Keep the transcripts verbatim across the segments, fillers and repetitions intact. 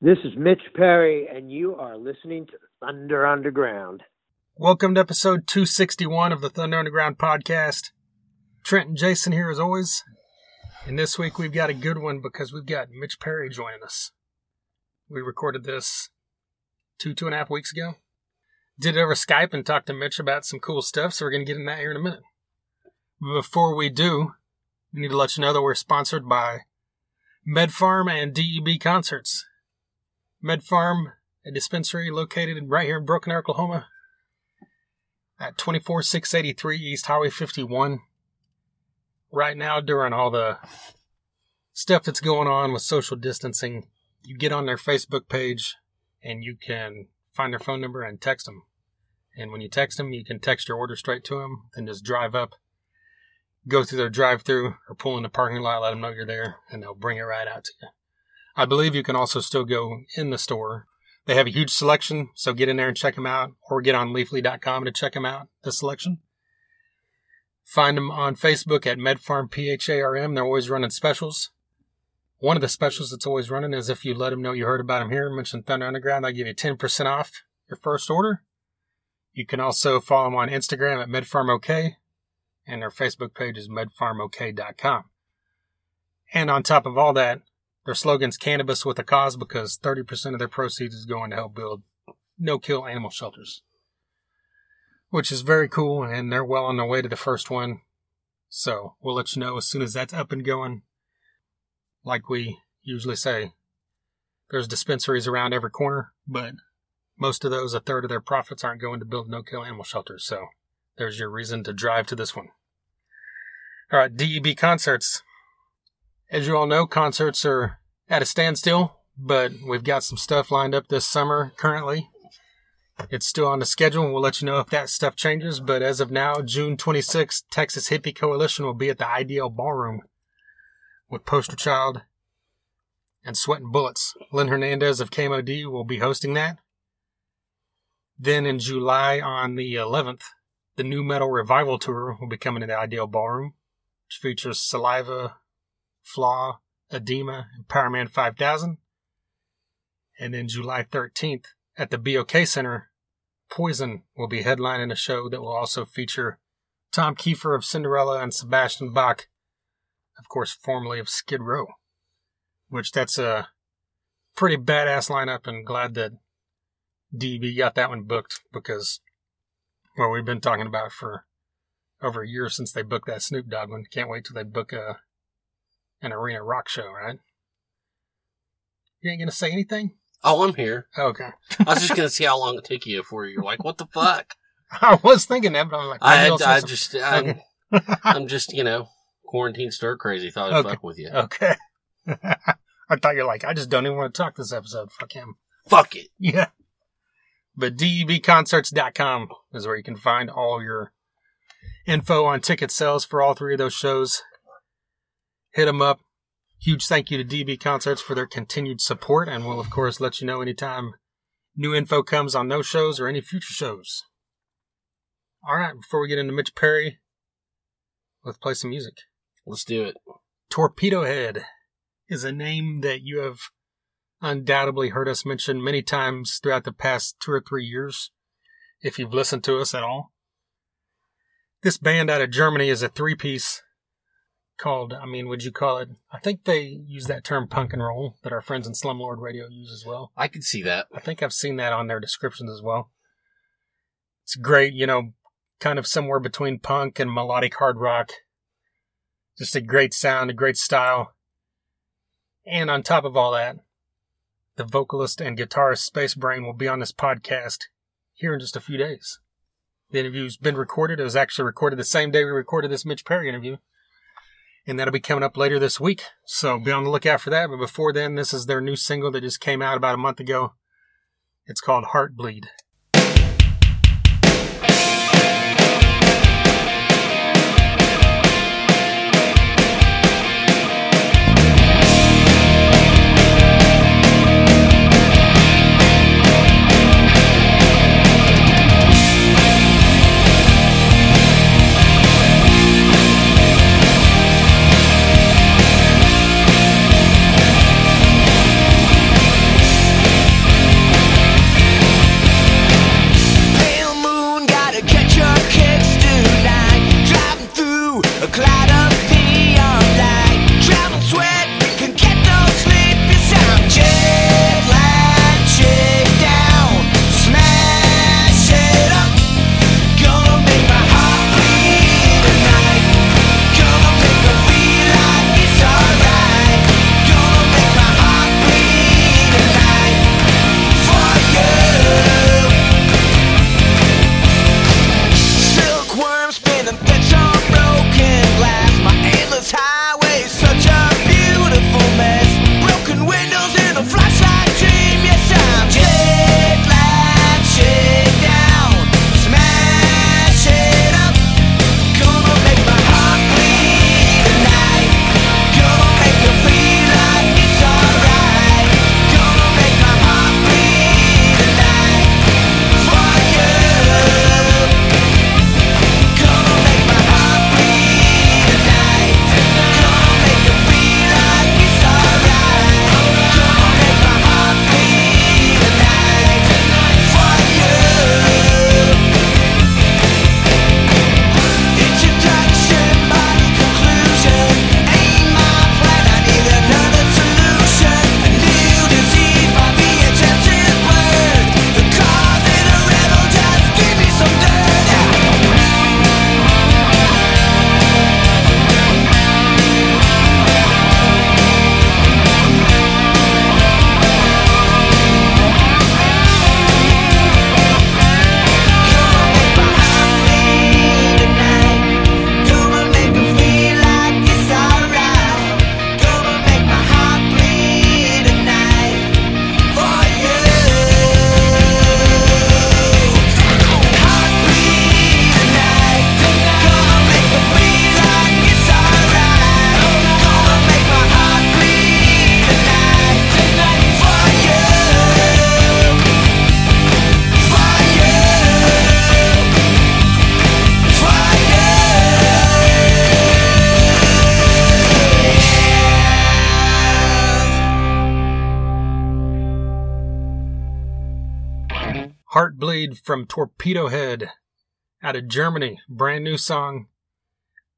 This is Mitch Perry, and you are listening to Thunder Underground. Welcome to episode two sixty-one of the Thunder Underground podcast. Trent and Jason here as always. And this week we've got a good one because we've got Mitch Perry joining us. We recorded this two, two and a half weeks ago. Did it over Skype and talked to Mitch about some cool stuff, so we're going to get in that here in a minute. Before we do, we need to let you know that we're sponsored by MedFarm and D E B Concerts. MedFarm, a dispensary located right here in Broken Arrow, Oklahoma, at twenty-four six eighty-three East Highway fifty-one. Right now, during all the stuff that's going on with social distancing, you get on their Facebook page and you can find their phone number and text them. And when you text them, you can text your order straight to them, then just drive up, go through their drive-through or pull in the parking lot, let them know you're there, and they'll bring it right out to you. I believe you can also still go in the store. They have a huge selection, so get in there and check them out, or get on leafly dot com to check them out, the selection. Find them on Facebook at MedFarm P H A R M. They're always running specials. One of the specials that's always running is if you let them know you heard about them here, mention Thunder Underground, they'll give you ten percent off your first order. You can also follow them on Instagram at MedFarmOK, and their Facebook page is medfarm o k dot com. And on top of all that, their slogan's Cannabis with a Cause, because thirty percent of their proceeds is going to help build no-kill animal shelters, which is very cool, and they're well on their way to the first one. So we'll let you know as soon as that's up and going. Like we usually say, there's dispensaries around every corner, but most of those, a third of their profits aren't going to build no-kill animal shelters. So there's your reason to drive to this one. All right, D E B Concerts. As you all know, concerts are at a standstill, but we've got some stuff lined up this summer currently. It's still on the schedule, and we'll let you know if that stuff changes. But as of now, June twenty-sixth, Texas Hippie Coalition will be at the I D L Ballroom with Poster Child and Sweatin' Bullets. Lynn Hernandez of K M O D will be hosting that. Then in July on the eleventh, the New Metal Revival Tour will be coming to the I D L Ballroom, which features Saliva, Flaw, Edema, and Power Man five thousand. And then July thirteenth, at the B O K Center, Poison will be headlining a show that will also feature Tom Kiefer of Cinderella and Sebastian Bach, of course, formerly of Skid Row, which that's a pretty badass lineup, and glad that D B got that one booked because, well, we've been talking about it for over a year since they booked that Snoop Dogg one. Can't wait till they book a an arena rock show, right? You ain't going to say anything? Oh, I'm here. Okay. I was just going to see how long it took you before you're like, what the fuck? I was thinking that, but I'm like, I, had, I just, I'm, I'm just, you know, quarantine stir crazy. Thought I'd okay. fuck with you. Okay. I thought you're like, I just don't even want to talk this episode. Fuck him. Fuck it. Yeah. But D E B concerts dot com is where you can find all your info on ticket sales for all three of those shows. Hit them up. Huge thank you to D B Concerts for their continued support, and we'll, of course, let you know anytime new info comes on those shows or any future shows. All right, before we get into Mitch Perry, let's play some music. Let's do it. Torpedohead is a name that you have undoubtedly heard us mention many times throughout the past two or three years, if you've listened to us at all. This band out of Germany is a three-piece called, I mean, would you call it, I think they use that term punk and roll that our friends in Slumlord Radio use as well. I can see that. I think I've seen that on their descriptions as well. It's great, you know, kind of somewhere between punk and melodic hard rock. Just a great sound, a great style. And on top of all that, the vocalist and guitarist Space Brain will be on this podcast here in just a few days. The interview's been recorded. It was actually recorded the same day we recorded this Mitch Perry interview. And that'll be coming up later this week, so be on the lookout for that. But before then, this is their new single that just came out about a month ago. It's called Heartbleed. Heartbleed from Torpedohead out of Germany. Brand new song.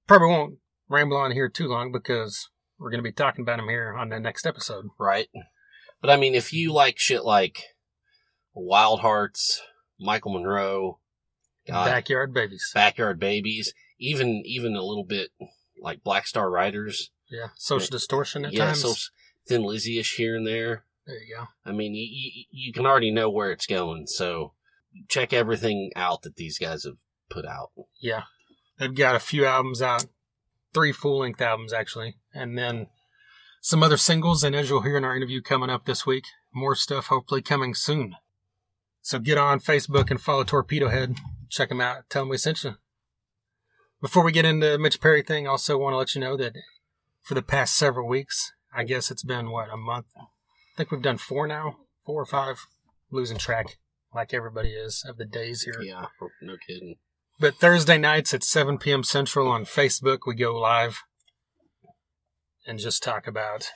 Probably won't ramble on here too long because we're going to be talking about him here on the next episode. Right. But I mean, if you like shit like Wild Hearts, Michael Monroe, God, Backyard Babies, Backyard Babies, even even a little bit like Black Star Riders. Yeah, Social Distortion at yeah, times. Yeah, so Thin Lizzy-ish here and there. There you go. I mean, you, you, you can already know where it's going, so check everything out that these guys have put out. Yeah. They've got a few albums out, three full-length albums, actually, and then some other singles, and as you'll hear in our interview coming up this week, more stuff hopefully coming soon. So get on Facebook and follow Torpedohead. Check them out. Tell them we sent you. Before we get into the Mitch Perry thing, I also want to let you know that for the past several weeks, I guess it's been, what, a month? I think we've done four now, four or five. Losing track, like everybody is, of the days here. Yeah, no kidding. But Thursday nights at seven p.m. Central on Facebook, we go live and just talk about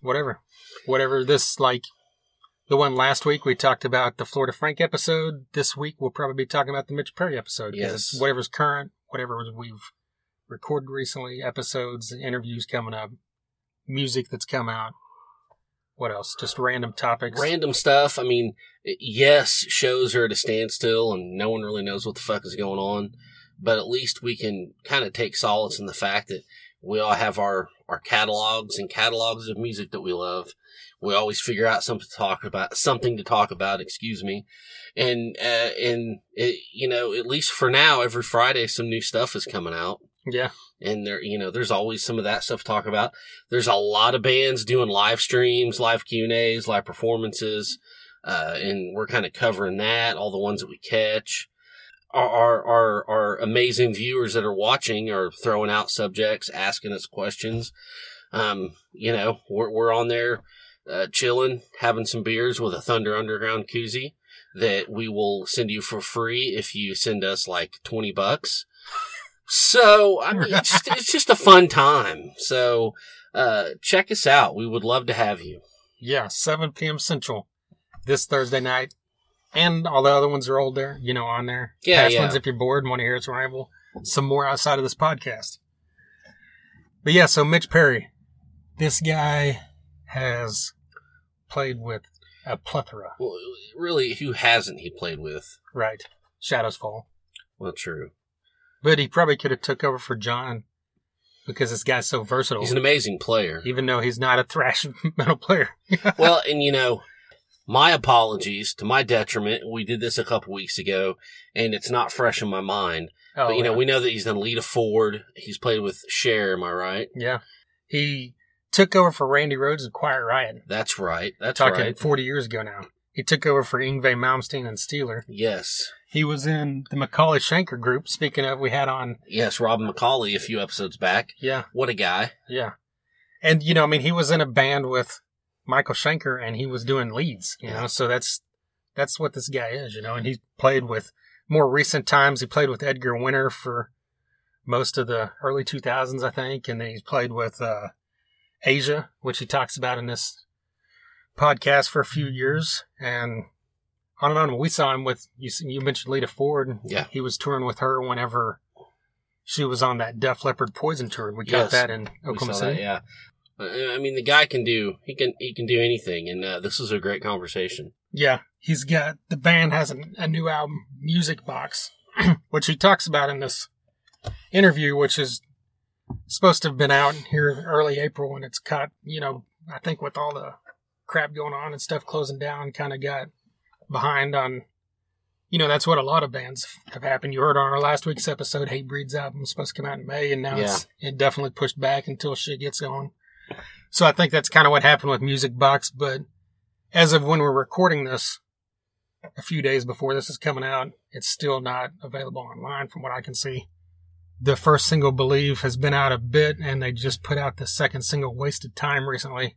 whatever. Whatever this, like... The one last week, we talked about the Florida Frank episode. This week, we'll probably be talking about the Mitch Perry episode. Yes. Whatever's current, whatever we've recorded recently, episodes, interviews coming up, music that's come out. What else? Just random topics. Random stuff. I mean, yes, shows are at a standstill, and no one really knows what the fuck is going on. But at least we can kind of take solace in the fact that we all have our, our catalogs and catalogs of music that we love. We always figure out something to talk about, something to talk about, excuse me. And, uh, and it, you know, at least for now, every Friday, some new stuff is coming out. Yeah. And there, you know, there's always some of that stuff to talk about. There's a lot of bands doing live streams, live Q and A's, live performances. Uh, and we're kind of covering that. All the ones that we catch. Our, our, our, our amazing viewers that are watching are throwing out subjects, asking us questions. Um, you know, we're, we're on there. Uh, chilling, having some beers with a Thunder Underground koozie that we will send you for free if you send us like twenty bucks. So, I mean, it's, it's just a fun time. So, uh, check us out. We would love to have you. Yeah, seven p.m. Central this Thursday night. And all the other ones are old there, you know, on there. Yeah, Past yeah. ones if you're bored and want to hear us ramble. Some more outside of this podcast. But yeah, so Mitch Perry. This guy has... played with a plethora. Well, really, who hasn't he played with? Right. Shadows Fall. Well, true. But he probably could have took over for John because this guy's so versatile. He's an amazing player. Even though he's not a thrash metal player. Well, and you know, my apologies to my detriment. We did this a couple weeks ago, and it's not fresh in my mind. Oh, but you yeah. know, we know that he's done Lita Ford. He's played with Cher, am I right? Yeah. He... took over for Randy Rhoads and Quiet Riot. That's right. That's Talking right. Talking forty years ago now. He took over for Yngwie Malmsteen and Steeler. Yes. He was in the Macaulay Schenker group. Speaking of, we had on... Yes, Robin Macaulay a few episodes back. Yeah. What a guy. Yeah. And, you know, I mean, he was in a band with Michael Schenker and he was doing leads, you yeah. know, so that's that's what this guy is, you know, and he played with more recent times. He played with Edgar Winter for most of the early two thousands, I think, and then he's played with... Uh, Asia, which he talks about in this podcast for a few years, and on and on. We saw him with, you You mentioned Lita Ford. Yeah. He was touring with her whenever she was on that Def Leppard Poison tour. We got yes, that in Oklahoma City. That, yeah. I mean, the guy can do, he can he can do anything, and uh, this is a great conversation. Yeah. He's got, the band has a, a new album, Music Box, which he talks about in this interview, which is supposed to have been out here early April, and it's caught, you know, I think with all the crap going on and stuff closing down, kind of got behind on, you know, that's what a lot of bands have happened. You heard on our last week's episode, Hate Breed's album was supposed to come out in May, and now yeah. it's it definitely pushed back until shit gets going. So I think that's kind of what happened with Music Box, but as of when we're recording this, a few days before this is coming out, it's still not available online from what I can see. The first single, Believe, has been out a bit, and they just put out the second single, Wasted Time, recently.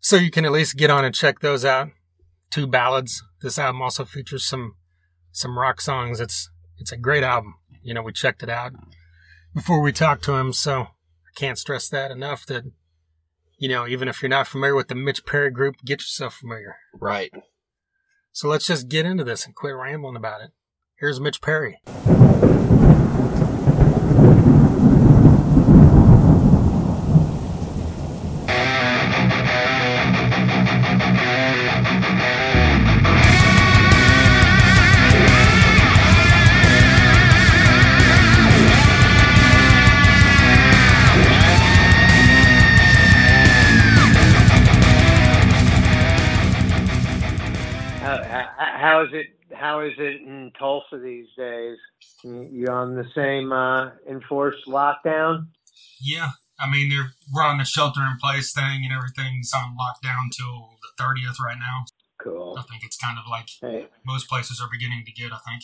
So you can at least get on and check those out. Two ballads. This album also features some some rock songs. It's it's a great album. You know, we checked it out before we talked to him, so I can't stress that enough that, you know, even if you're not familiar with the Mitch Perry group, get yourself familiar. Right. So let's just get into this and quit rambling about it. Here's Mitch Perry. How is it in Tulsa these days? You on the same uh, enforced lockdown? Yeah. I mean, they're, we're on the shelter-in-place thing, and everything's on lockdown till the thirtieth right now. Cool. I think it's kind of like hey. most places are beginning to get, I think.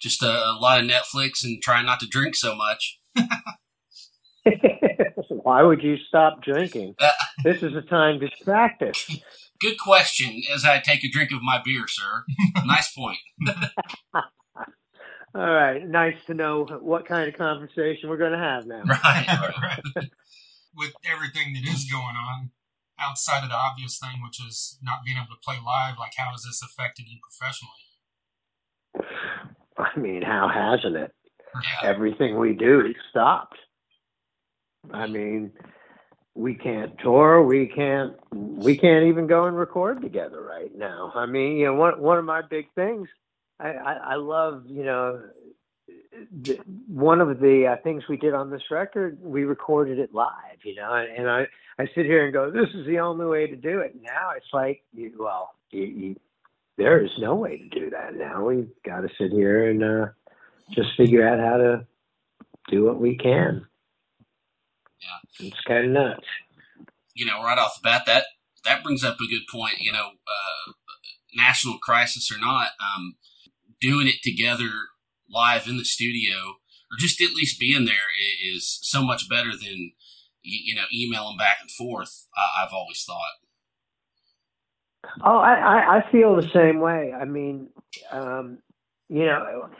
Just a, a lot of Netflix and trying not to drink so much. Why would you stop drinking? Uh, this is a time to practice. Good question as I take a drink of my beer, sir. Nice point. All right. Nice to know what kind of conversation we're going to have now. Right, right, right. With everything that is going on, outside of the obvious thing, which is not being able to play live, like how has this affected you professionally? I mean, how hasn't it? Yeah. Everything we do is stopped. I mean... We can't tour. We can't. We can't even go and record together right now. I mean, you know, one one of my big things. I, I, I love, you know, the, one of the uh, things we did on this record. We recorded it live, you know, and, and I, I sit here and go, this is the only way to do it. Now it's like, you, well, you, you, there is no way to do that now. We've got to sit here and uh, just figure out how to do what we can. Yeah. It's kind of nuts. You know, right off the bat, that, that brings up a good point, you know, uh, national crisis or not, um, doing it together live in the studio or just at least being there is so much better than, you know, emailing back and forth, I, I've always thought. Oh, I, I feel the same way. I mean, um, you know...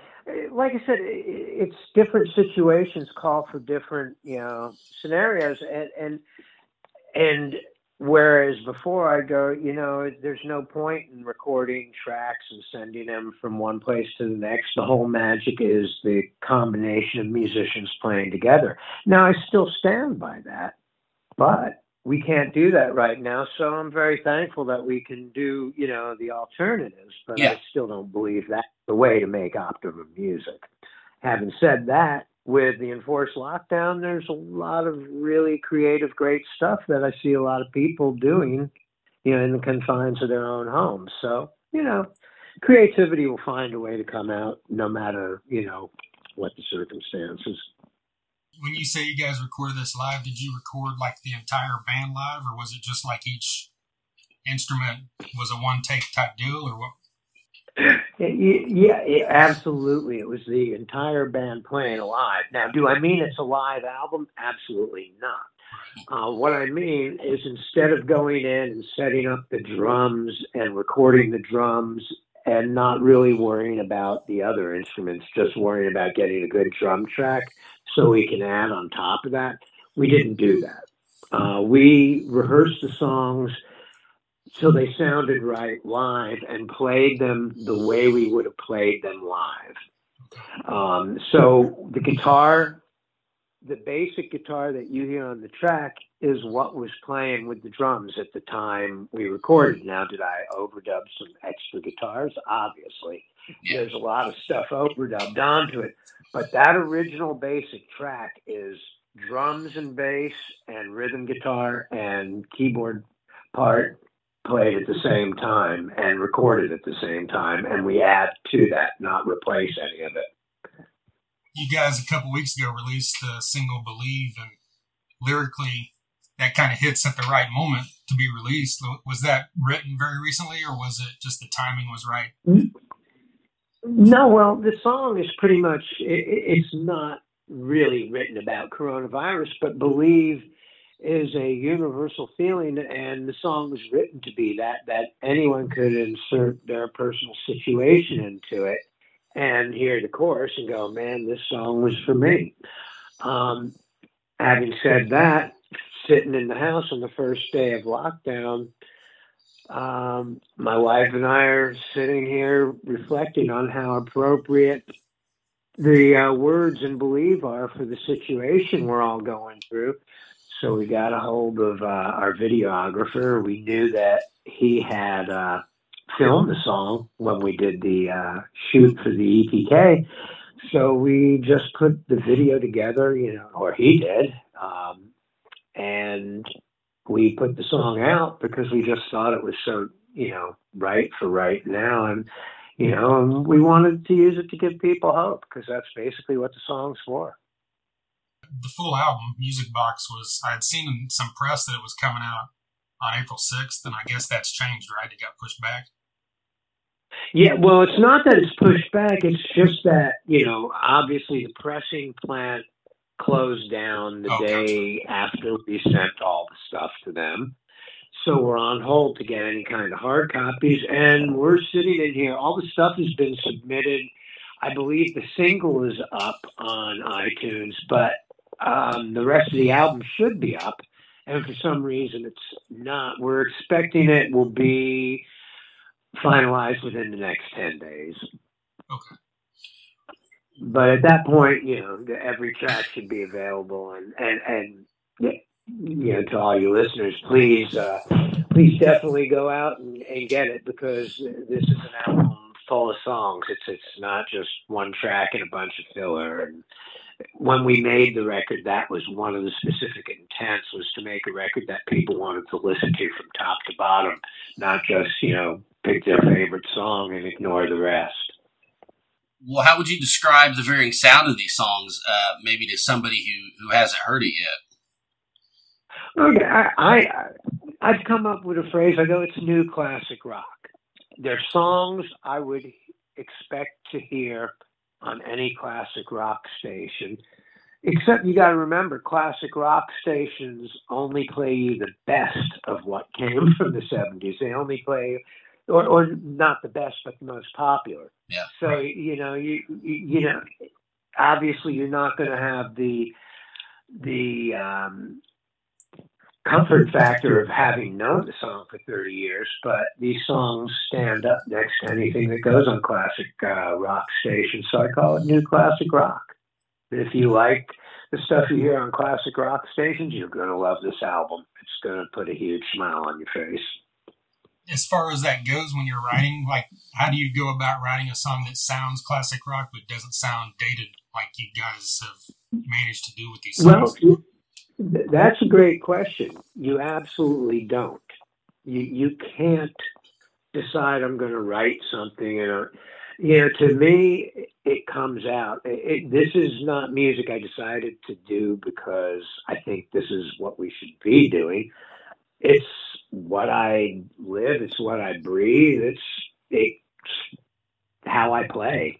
Like I said, it's different situations call for different, you know, scenarios. And, and and whereas before I go, you know, there's no point in recording tracks and sending them from one place to the next. The whole magic is the combination of musicians playing together. Now, I still stand by that, but we can't do that right now. So I'm very thankful that we can do, you know, the alternatives, but yeah. I still don't believe that's the way to make optimum music. Having said that, with the enforced lockdown, there's a lot of really creative, great stuff that I see a lot of people doing, you know, in the confines of their own homes. So, you know, creativity will find a way to come out no matter, you know, what the circumstances. When you say you guys recorded this live, did you record like the entire band live, or was it just like each instrument was a one take type deal, or what? Yeah, yeah, absolutely. It was the entire band playing live. Now, do I mean it's a live album? Absolutely not. Uh, what I mean is instead of going in and setting up the drums and recording the drums and not really worrying about the other instruments, just worrying about getting a good drum track so we can add on top of that. We didn't do that. Uh, we rehearsed the songs so they sounded right live and played them the way we would have played them live. Um, so the guitar, the basic guitar that you hear on the track is what was playing with the drums at the time we recorded. Now, did I overdub some extra guitars? Obviously. There's a lot of stuff overdubbed onto it. But that original basic track is drums and bass and rhythm guitar and keyboard part played at the same time and recorded at the same time. And we add to that, not replace any of it. You guys a couple weeks ago released the single Believe, and lyrically that kind of hits at the right moment to be released. Was that written very recently, or was it just the timing was right? Mm-hmm. No, well, the song is pretty much, it, it's not really written about coronavirus, but Believe is a universal feeling, and the song was written to be that, that anyone could insert their personal situation into it and hear the chorus and go, man, this song was for me. Um, having said that, sitting in the house on the first day of lockdown, Um, my wife and I are sitting here reflecting on how appropriate the uh, words in Believe are for the situation we're all going through. So we got a hold of uh, our videographer. We knew that he had uh, filmed the song when we did the uh, shoot for the E P K. So we just put the video together, you know, or he did. Um, and we put the song out because we just thought it was so, you know, right for right now. And, you know, and we wanted to use it to give people hope because that's basically what the song's for. The full album, Music Box, was, I had seen some press that it was coming out on April sixth, and I guess that's changed, right? It got pushed back? Yeah, well, it's not that it's pushed back. It's just that, you know, obviously the pressing plant closed down the oh, day gotcha. after we sent all the stuff to them. So we're on hold to get any kind of hard copies, and we're sitting in here. All the stuff has been submitted. I believe the single is up on iTunes, but Um, the rest of the album should be up, and for some reason it's not. We're expecting it will be finalized within the next ten days. Okay. But at that point, you know, every track should be available, and, and, and you know, to all your listeners, please, uh, please definitely go out and, and get it, because this is an album full of songs. It's, it's not just one track and a bunch of filler. And when we made the record, that was one of the specific intents, was to make a record that people wanted to listen to from top to bottom, not just, you know, pick their favorite song and ignore the rest. Well, how would you describe the varying sound of these songs, uh, maybe to somebody who, who hasn't heard it yet? Okay, I, I, I've come up with a phrase. I know it's new classic rock. They're songs I would expect to hear on any classic rock station, except you got to remember, classic rock stations only play you the best of what came from the seventies. They only play, or, or not the best, but the most popular. Yeah. So right. you know, you you know, obviously you're not going to have the the um, comfort factor of having known the song for thirty years, but these songs stand up next to anything that goes on classic uh, rock stations, so I call it new classic rock. If you like the stuff you hear on classic rock stations, you're going to love this album. It's going to put a huge smile on your face. As far as that goes, when you're writing, like, how do you go about writing a song that sounds classic rock but doesn't sound dated like you guys have managed to do with these songs? Well, that's a great question. You absolutely don't. You you can't decide I'm going to write something. And you know, to me, it comes out. It, it, this is not music I decided to do because I think this is what we should be doing. It's what I live. It's what I breathe. It's it's how I play.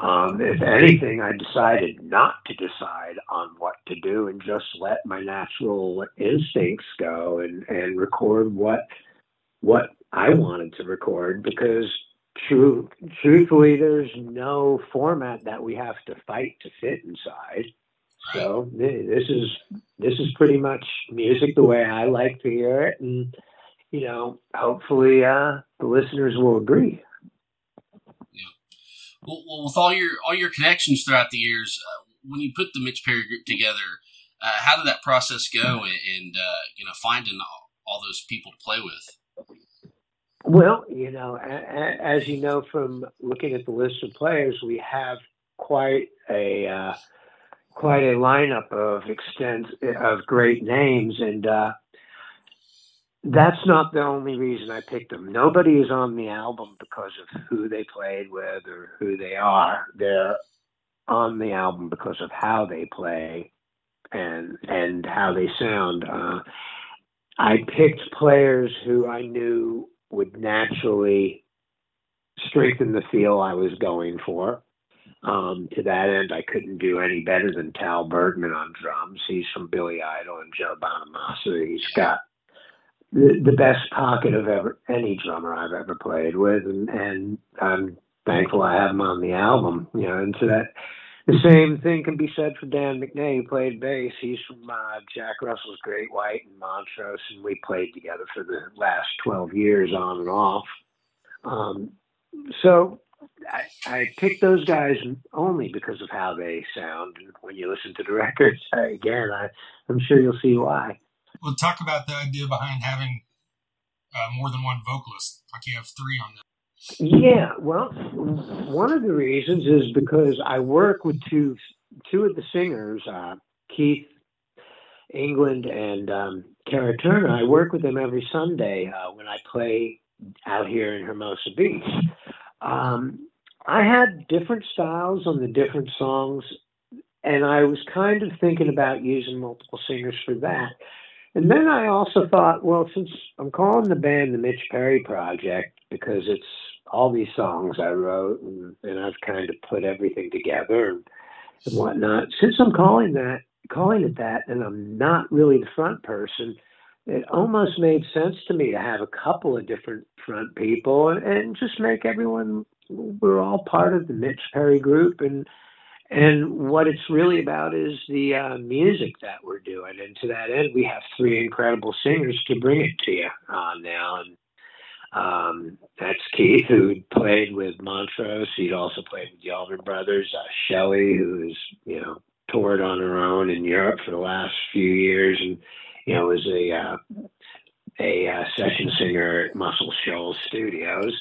Um, if anything, I decided not to decide on what to do and just let my natural instincts go and, and record what what I wanted to record, because true, truthfully, there's no format that we have to fight to fit inside. So this is this is pretty much music the way I like to hear it, and you know, hopefully uh, the listeners will agree. Well, with all your all your connections throughout the years, uh, when you put the Mitch Perry group together, uh, how did that process go? And, and uh, you know, finding all, all those people to play with. Well, you know, a, a, as you know from looking at the list of players, we have quite a uh, quite a lineup of extent of great names, and uh, that's not the only reason I picked them. Nobody is on the album because of who they played with or who they are. They're on the album because of how they play and and how they sound. Uh, I picked players who I knew would naturally strengthen the feel I was going for. Um, to that end, I couldn't do any better than Tal Bergman on drums. He's from Billy Idol and Joe Bonamassa. He's got the best pocket of ever any drummer I've ever played with, and, and I'm thankful I have him on the album. You know, and so that The same thing can be said for Dan McNay, who played bass. He's from uh, Jack Russell's Great White in Montrose, and we played together for the last twelve years on and off. Um, so I, I picked those guys only because of how they sound. And when you listen to the records, again, I, I'm sure you'll see why. We'll talk about the idea behind having uh, more than one vocalist. Like you have three on this. Yeah, well, one of the reasons is because I work with two two of the singers, uh, Keith England and um, Kara Turner. I work with them every Sunday uh, when I play out here in Hermosa Beach. Um, I had different styles on the different songs, and I was kind of thinking about using multiple singers for that. And then I also thought, well, since I'm calling the band the Mitch Perry Project, because it's all these songs I wrote and, and I've kind of put everything together and, and whatnot. Since I'm calling that, calling it that, and I'm not really the front person, it almost made sense to me to have a couple of different front people and, and just make everyone, we're all part of the Mitch Perry group. And And what it's really about is the uh, music that we're doing. And to that end, we have three incredible singers to bring it to you uh, now. And um, that's Keith, who played with Montrose. He'd also played with the Allman Brothers. Uh, Shelley, who's, you know, toured on her own in Europe for the last few years. And, you know, was a, uh, a uh, session singer at Muscle Shoals Studios.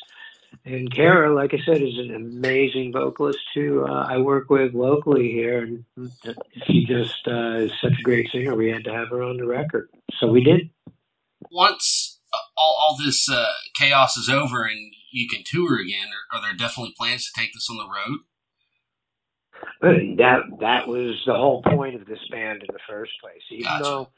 And Kara, like I said, is an amazing vocalist who uh, I work with locally here, and she just uh, is such a great singer. We had to have her on the record, so we did. Once uh, all, all this uh, chaos is over and you can tour again, are, are there definitely plans to take this on the road? That that was the whole point of this band in the first place. Even gotcha. though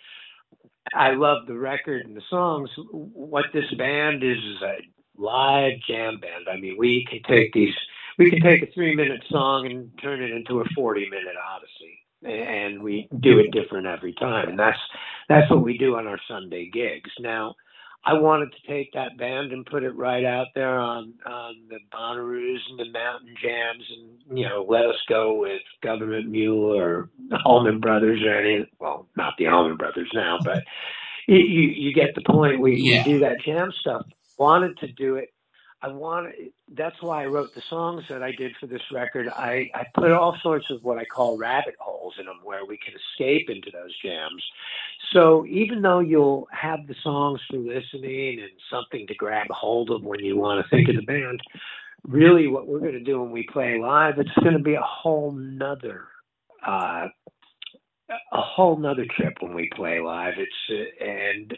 I love the record and the songs, what this band is is a live jam band. I mean, we can take these, we can take a three minute song and turn it into a forty minute odyssey. And we do it different every time. And that's, that's what we do on our Sunday gigs. Now, I wanted to take that band and put it right out there on, on the Bonnaroos and the Mountain Jams and, you know, let us go with Government Mule or Allman Brothers or any, well, not the Allman Brothers now, but you, you get the point. We, yeah. we do that jam stuff. Wanted to do it. I wanted. That's why I wrote the songs that I did for this record. I, I put all sorts of what I call rabbit holes in them where we can escape into those jams. So even though you'll have the songs for listening and something to grab hold of when you want to think of the band, really what we're going to do when we play live, it's going to be a whole nother, uh, a whole nother trip when we play live. It's uh, and.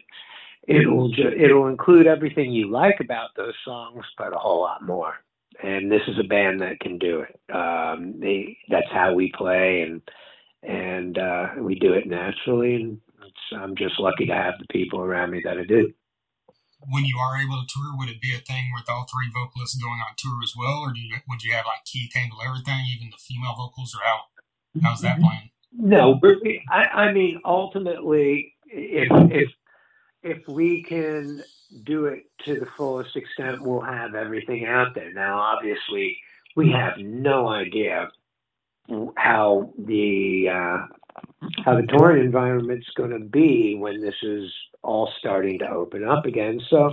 It'll ju- it'll include everything you like about those songs, but a whole lot more. And this is a band that can do it. Um, they, that's how we play, and and uh, we do it naturally. And it's, I'm just lucky to have the people around me that I do. When you are able to tour, would it be a thing with all three vocalists going on tour as well, or do you, would you have like Keith handle everything, even the female vocals, or how how's that plan? No, but I, I mean ultimately, if if If we can do it to the fullest extent, we'll have everything out there. Now, obviously, we have no idea how the uh, how the touring environment's going to be when this is all starting to open up again. So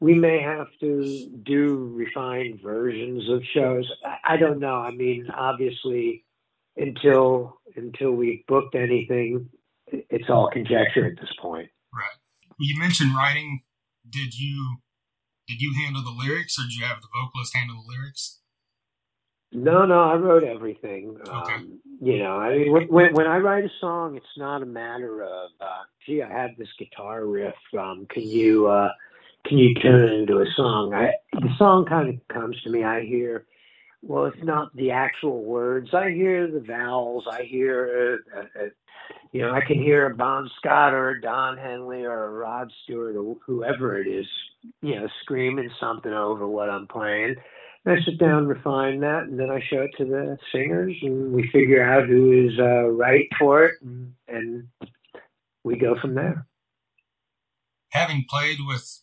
we may have to do refined versions of shows. I don't know. I mean, obviously, until until we've booked anything, it's all conjecture at this point. Right. You mentioned writing. Did you did you handle the lyrics, or did you have the vocalist handle the lyrics? No, no, I wrote everything. Okay. Um, you know, I mean, when when I write a song, it's not a matter of, uh, gee, I have this guitar riff. Um, can you uh, can you turn it into a song? I, the song kind of comes to me. I hear. Well, it's not the actual words. I hear the vowels. I hear, uh, uh, you know, I can hear a Bon Scott or a Don Henley or a Rod Stewart or whoever it is, you know, screaming something over what I'm playing. And I sit down, refine that, and then I show it to the singers, and we figure out who is uh, right for it, and, and we go from there. Having played with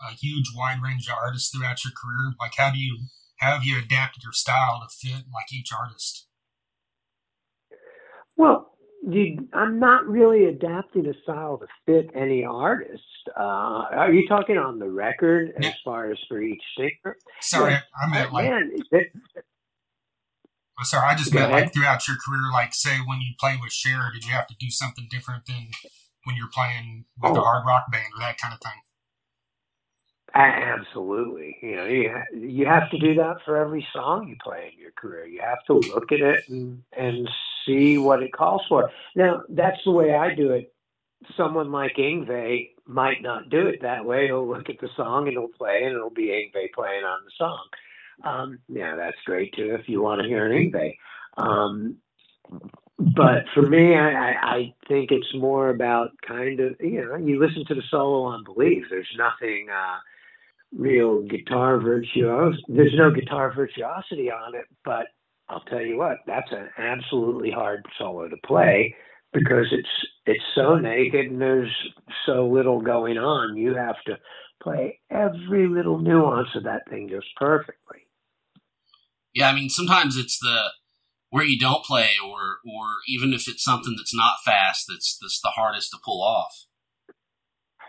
a huge wide range of artists throughout your career, like how do you... How have you adapted your style to fit like each artist? Well, you, I'm not really adapting a style to fit any artist. Uh, are you talking on the record as far as for each singer? Sorry, well, I meant like... Man, it, I'm sorry, I just meant like throughout your career, like say when you play with Cher, did you have to do something different than when you're playing with oh. the hard rock band or that kind of thing? Absolutely. You know, you, ha- you have to do that for every song you play in your career. You have to look at it and, and see what it calls for. Now, that's the way I do it. Someone like Yngwie might not do it that way. He'll look at the song and he'll play, and it'll be Yngwie playing on the song. Um, yeah, that's great, too, if you want to hear an Yngwie. Um, but for me, I, I think it's more about kind of, you know, you listen to the solo on Believe. There's nothing... Uh, real guitar virtuos. There's no guitar virtuosity on it, but I'll tell you what, that's an absolutely hard solo to play because it's it's so naked and there's so little going on. You have to play every little nuance of that thing just perfectly. Yeah, I mean, sometimes it's the where you don't play, or or even if it's something that's not fast, that's that's the hardest to pull off.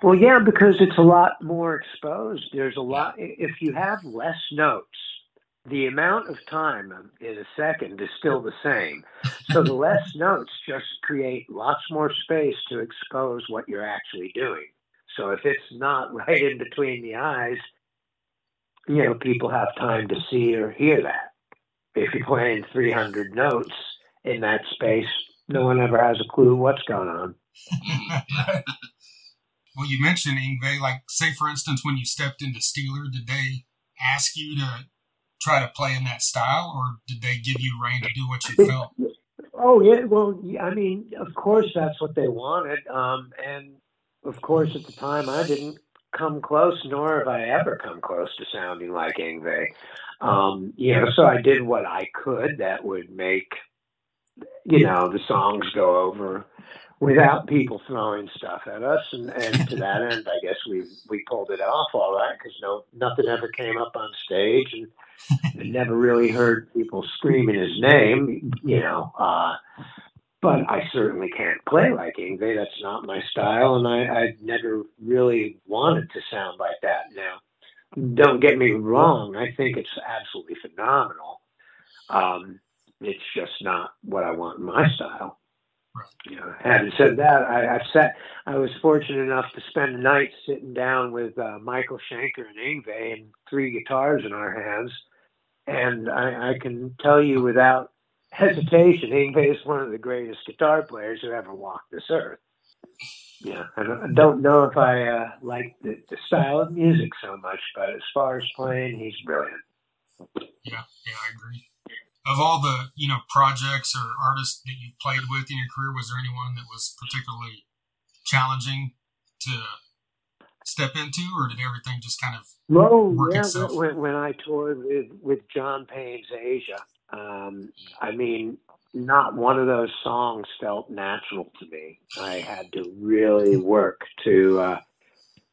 Well, yeah, because it's a lot more exposed. There's a lot. If you have less notes, the amount of time in a second is still the same. So the less notes just create lots more space to expose what you're actually doing. So if it's not right in between the eyes, you know, people have time to see or hear that. If you're playing three hundred notes in that space, no one ever has a clue what's going on. Well, you mentioned Yngwie, like, say, for instance, when you stepped into Steeler, did they ask you to try to play in that style, or did they give you rein to do what you felt? Oh, yeah, well, yeah, I mean, of course that's what they wanted, um, and of course at the time I didn't come close, nor have I ever come close to sounding like Yngwie. Um, you know, so I did what I could that would make, you know, the songs go over without people throwing stuff at us, and, and to that end, I guess we we pulled it off all right, because no, nothing ever came up on stage, and I never really heard people screaming his name, you know, uh, but I certainly can't play like Yngwie. That's not my style, and I, I never really wanted to sound like that. Now, don't get me wrong, I think it's absolutely phenomenal. Um, it's just not what I want in my style. You know, having said that, I, I've sat, I was fortunate enough to spend a night sitting down with uh, Michael Schenker and Yngwie and three guitars in our hands. And I, I can tell you without hesitation, Yngwie is one of the greatest guitar players who ever walked this earth. Yeah, I don't, I don't know if I uh, like the, the style of music so much, but as far as playing, he's brilliant. Yeah, yeah, I agree. Of all the, you know, projects or artists that you've played with in your career, was there anyone that was particularly challenging to step into, or did everything just kind of well, work yeah, itself? When, when I toured with, with John Payne's Asia, um, I mean, not one of those songs felt natural to me. I had to really work to uh,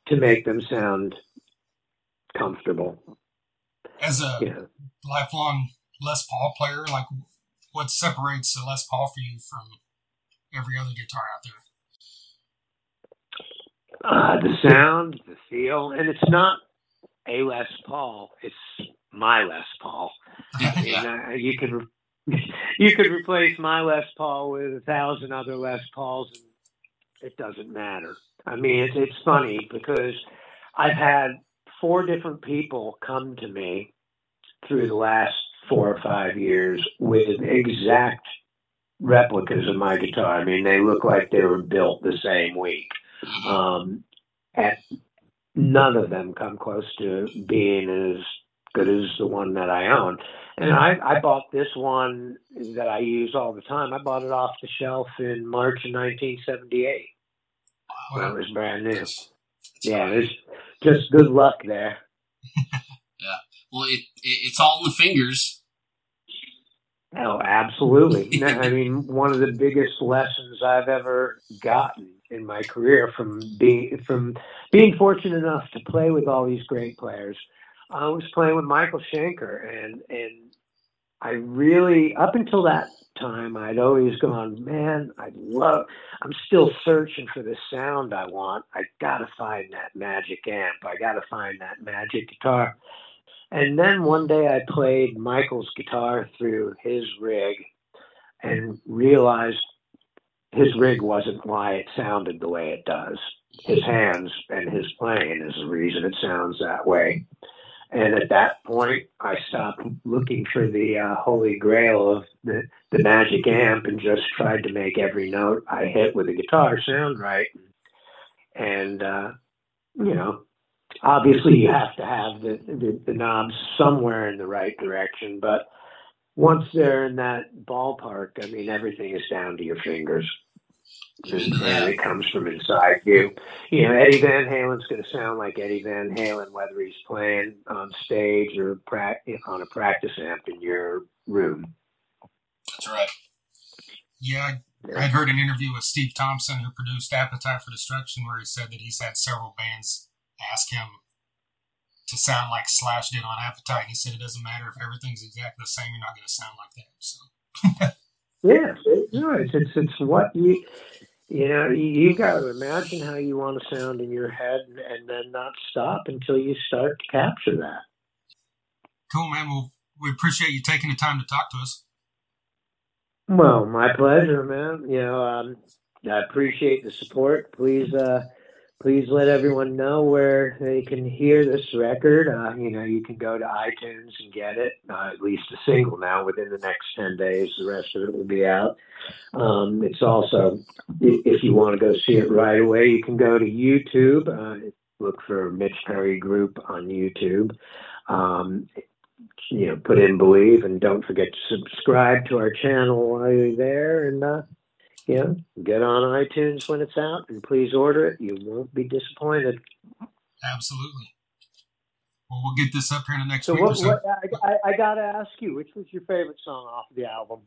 to make them sound comfortable. As a yeah. lifelong Les Paul player, like, what separates the Les Paul for you from every other guitar out there? Uh, the sound, the feel, and it's not a Les Paul, it's my Les Paul. I mean, uh, you could re- you could replace my Les Paul with a thousand other Les Pauls, and it doesn't matter. I mean, it's, it's funny because I've had four different people come to me through the last four or five years with exact replicas of my guitar. I mean, they look like they were built the same week. Um, and none of them come close to being as good as the one that I own. And I, I bought this one that I use all the time. I bought it off the shelf in March of nineteen seventy-eight. Wow. When it was brand new. That's, that's yeah, there's just good luck there. Yeah. Well, it, it, it's all in the fingers. Oh, absolutely. I mean, one of the biggest lessons I've ever gotten in my career from being from being fortunate enough to play with all these great players. I was playing with Michael Schenker, and and I really, up until that time, I'd always gone, man, I love, I'm still searching for the sound I want. I gotta find that magic amp. I gotta find that magic guitar. And then one day I played Michael's guitar through his rig and realized his rig wasn't why it sounded the way it does. His hands and his playing is the reason it sounds that way. And at that point, I stopped looking for the uh, holy grail of the, the magic amp and just tried to make every note I hit with a guitar sound right. And, uh, you know, obviously you have to have the, the, the knobs somewhere in the right direction. But once they're in that ballpark, I mean, everything is down to your fingers. And it comes from inside you. You know, Eddie Van Halen's going to sound like Eddie Van Halen, whether he's playing on stage or pra- on a practice amp in your room. That's right. Yeah, I I'd heard an interview with Steve Thompson, who produced Appetite for Destruction, where he said that he's had several bands ask him to sound like Slash did on Appetite. And he said it doesn't matter if everything's exactly the same, you're not going to sound like that. So... Yeah, it, no, it's, it's it's what you you know you, you got to imagine how you want to sound in your head, and, and then not stop until you start to capture that. Cool, man. Well, we appreciate you taking the time to talk to us. Well, my pleasure, man. You know, um, I appreciate the support. Please, uh, please let everyone know where they can hear this record. Uh, you know, you can go to iTunes and get it, uh, at least a single now within the next ten days. The rest of it will be out. Um, it's also, if you want to go see it right away, you can go to YouTube. Uh, look for Mitch Perry Group on YouTube. Um, you know, put in Believe, and don't forget to subscribe to our channel while you're there. And, uh, yeah, get on iTunes when it's out, and please order it. You won't be disappointed. Absolutely. Well, we'll get this up here in the next so week what, or so. What, I, I, I got to ask you, which was your favorite song off the album?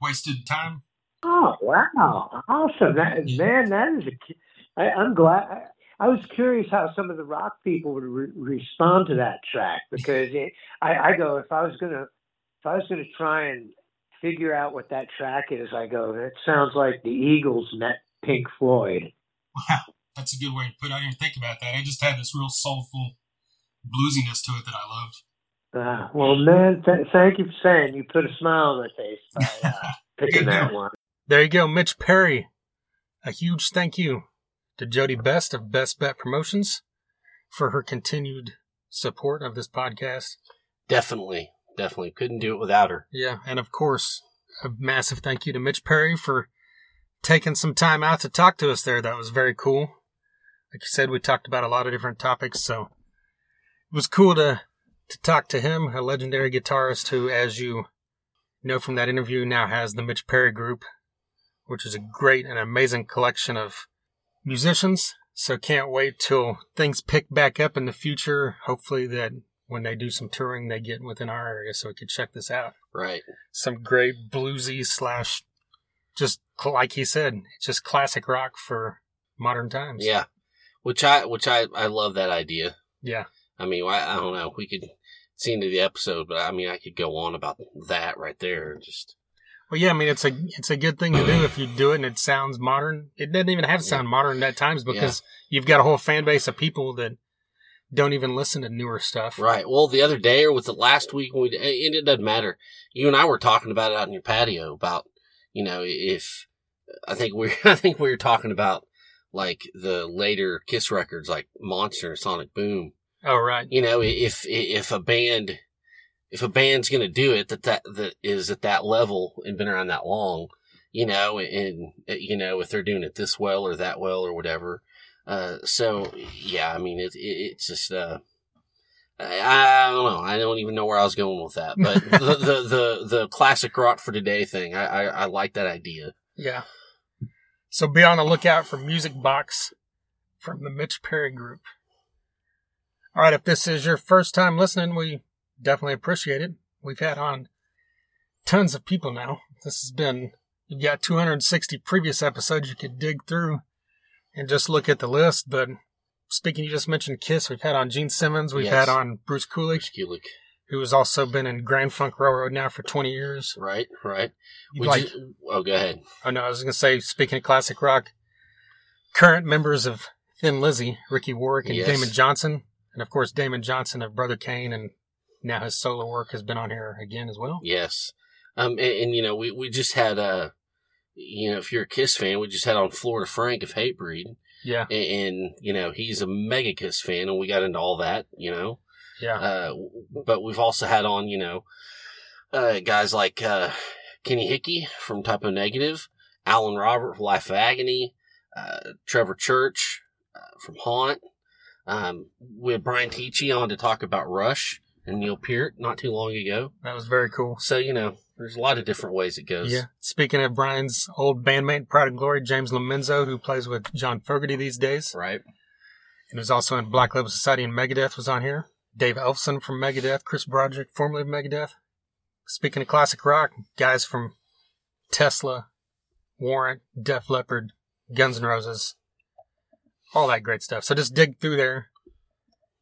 Wasted Time. Oh, wow. Awesome. That, man, that is a... I, I'm glad... I, I was curious how some of the rock people would re- respond to that track, because I, I go, if I was going to... If I was going to try and... figure out what that track is, I go, it sounds like the Eagles met Pink Floyd. Wow, that's a good way to put it. I didn't think about that. I just had this real soulful bluesiness to it that I loved. Uh, well, man, th- thank you for saying. You put a smile on my face by uh, picking that one. There you go, Mitch Perry. A huge thank you to Jody Best of Best Bet Promotions for her continued support of this podcast. Definitely. Definitely. Couldn't do it without her. Yeah. And of course, a massive thank you to Mitch Perry for taking some time out to talk to us there. That was very cool. Like you said, we talked about a lot of different topics, so it was cool to, to talk to him, a legendary guitarist who, as you know from that interview, now has the Mitch Perry Group, which is a great and amazing collection of musicians. So can't wait till things pick back up in the future. Hopefully that... when they do some touring, they get within our area so we can check this out. Right. Some great bluesy slash, just like he said, it's just classic rock for modern times. Yeah. Which I which I, I love that idea. Yeah. I mean, I, I don't know. We could see into the episode, but I mean, I could go on about that right there. Just. Well, yeah, I mean, it's a it's a good thing to do if you do it and it sounds modern. It doesn't even have to sound yeah. modern at times because yeah. you've got a whole fan base of people that don't even listen to newer stuff. Right. Well, the other day or was it last week, when we, and it doesn't matter. You and I were talking about it out in your patio about, you know, if I think we I think we were talking about like the later Kiss records like Monster and Sonic Boom. Oh, right. You know, if if a band if a band's going to do it that, that that is at that level and been around that long, you know, and you know if they're doing it this well or that well or whatever. Uh, so yeah, I mean, it, it, it's just, uh, I, I don't know. I don't even know where I was going with that, but the, the, the, the classic rock for today thing, I, I, I like that idea. Yeah. So be on the lookout for Music Box from the Mitch Perry Group. All right. If this is your first time listening, we definitely appreciate it. We've had on tons of people now. This has been, you've got two hundred sixty previous episodes you could dig through and just look at the list. But speaking, you just mentioned Kiss. We've had on Gene Simmons. We've yes. had on Bruce Kulick. Bruce Kulick. who's also been in Grand Funk Railroad now for twenty years. Right, right. Would like, you, oh, go ahead. Oh, no, I was going to say, speaking of classic rock, current members of Thin Lizzy, Ricky Warwick and yes. Damon Johnson, and of course Damon Johnson of Brother Kane, and now his solo work has been on here again as well. Yes. Um, and, and you know, we, we just had, uh, you know, if you're a KISS fan, we just had on Florida Frank of Hatebreed. Yeah. And, and, you know, he's a mega KISS fan, and we got into all that, you know. Yeah. Uh, but we've also had on, you know, uh, guys like uh, Kenny Hickey from Typo Negative, Alan Robert from Life of Agony, uh, Trevor Church uh, from Haunt. Um, we had Brian Tichy on to talk about Rush and Neil Peart not too long ago. That was very cool. So, you know, there's a lot of different ways it goes. Yeah. Speaking of Brian's old bandmate, Pride and Glory, James Lomenzo, who plays with John Fogerty these days. Right. And was also in Black Label Society and Megadeth was on here. Dave Elfson from Megadeth, Chris Broderick, formerly of Megadeth. Speaking of classic rock, guys from Tesla, Warrant, Def Leppard, Guns N' Roses, all that great stuff. So just dig through there.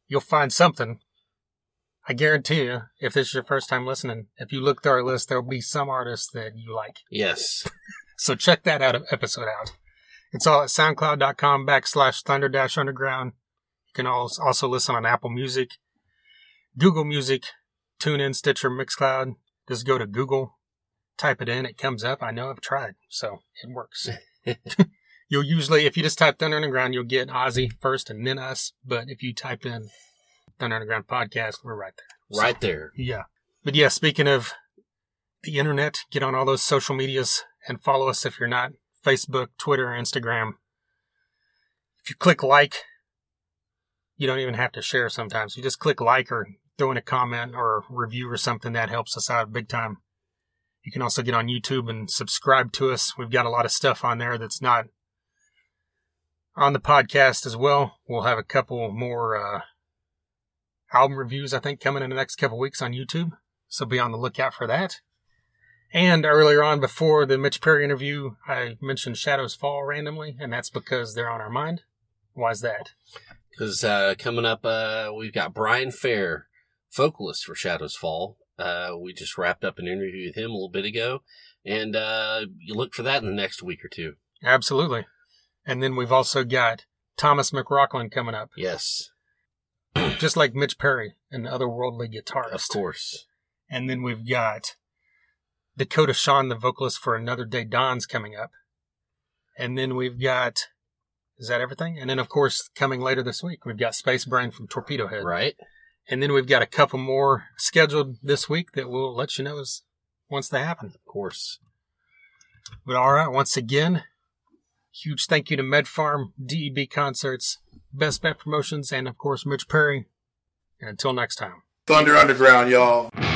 You'll find something. I guarantee you, if this is your first time listening, if you look through our list, there'll be some artists that you like. Yes. So check that out episode out. It's all at soundcloud.com backslash thunder dash underground. You can also listen on Apple Music, Google Music, TuneIn, Stitcher, Mixcloud. Just go to Google, type it in, it comes up. I know I've tried, so it works. You'll usually, if you just type Thunder Underground, you'll get Ozzy first and then us. But if you type in Thunder Underground Podcast, we're right there. Right so, there. Yeah. But yeah, speaking of the internet, get on all those social medias and follow us if you're not. Facebook, Twitter, Instagram. If you click like, you don't even have to share sometimes. You just click like or throw in a comment or a review or something. That helps us out big time. You can also get on YouTube and subscribe to us. We've got a lot of stuff on there that's not on the podcast as well. We'll have a couple more uh, album reviews, I think, coming in the next couple weeks on YouTube. So be on the lookout for that. And earlier on, before the Mitch Perry interview, I mentioned Shadows Fall randomly, and that's because they're on our mind. Why is that? Because uh, coming up, uh, we've got Brian Fair, vocalist for Shadows Fall. Uh, we just wrapped up an interview with him a little bit ago, and uh, you look for that in the next week or two. Absolutely. And then we've also got Thomas McRockland coming up. Yes. Just like Mitch Perry, an otherworldly guitarist. Of course. And then we've got Dakota Sean, the vocalist for Another Day Dawns, coming up. And then we've got, is that everything? And then, of course, coming later this week, we've got Space Brain from Torpedohead. Right. And then we've got a couple more scheduled this week that we'll let you know is once they happen. Of course. But all right, once again, huge thank you to MedFarm, D E B Concerts, Best Bet Promotions, and, of course, Mitch Perry. And until next time. Thunder Underground, y'all.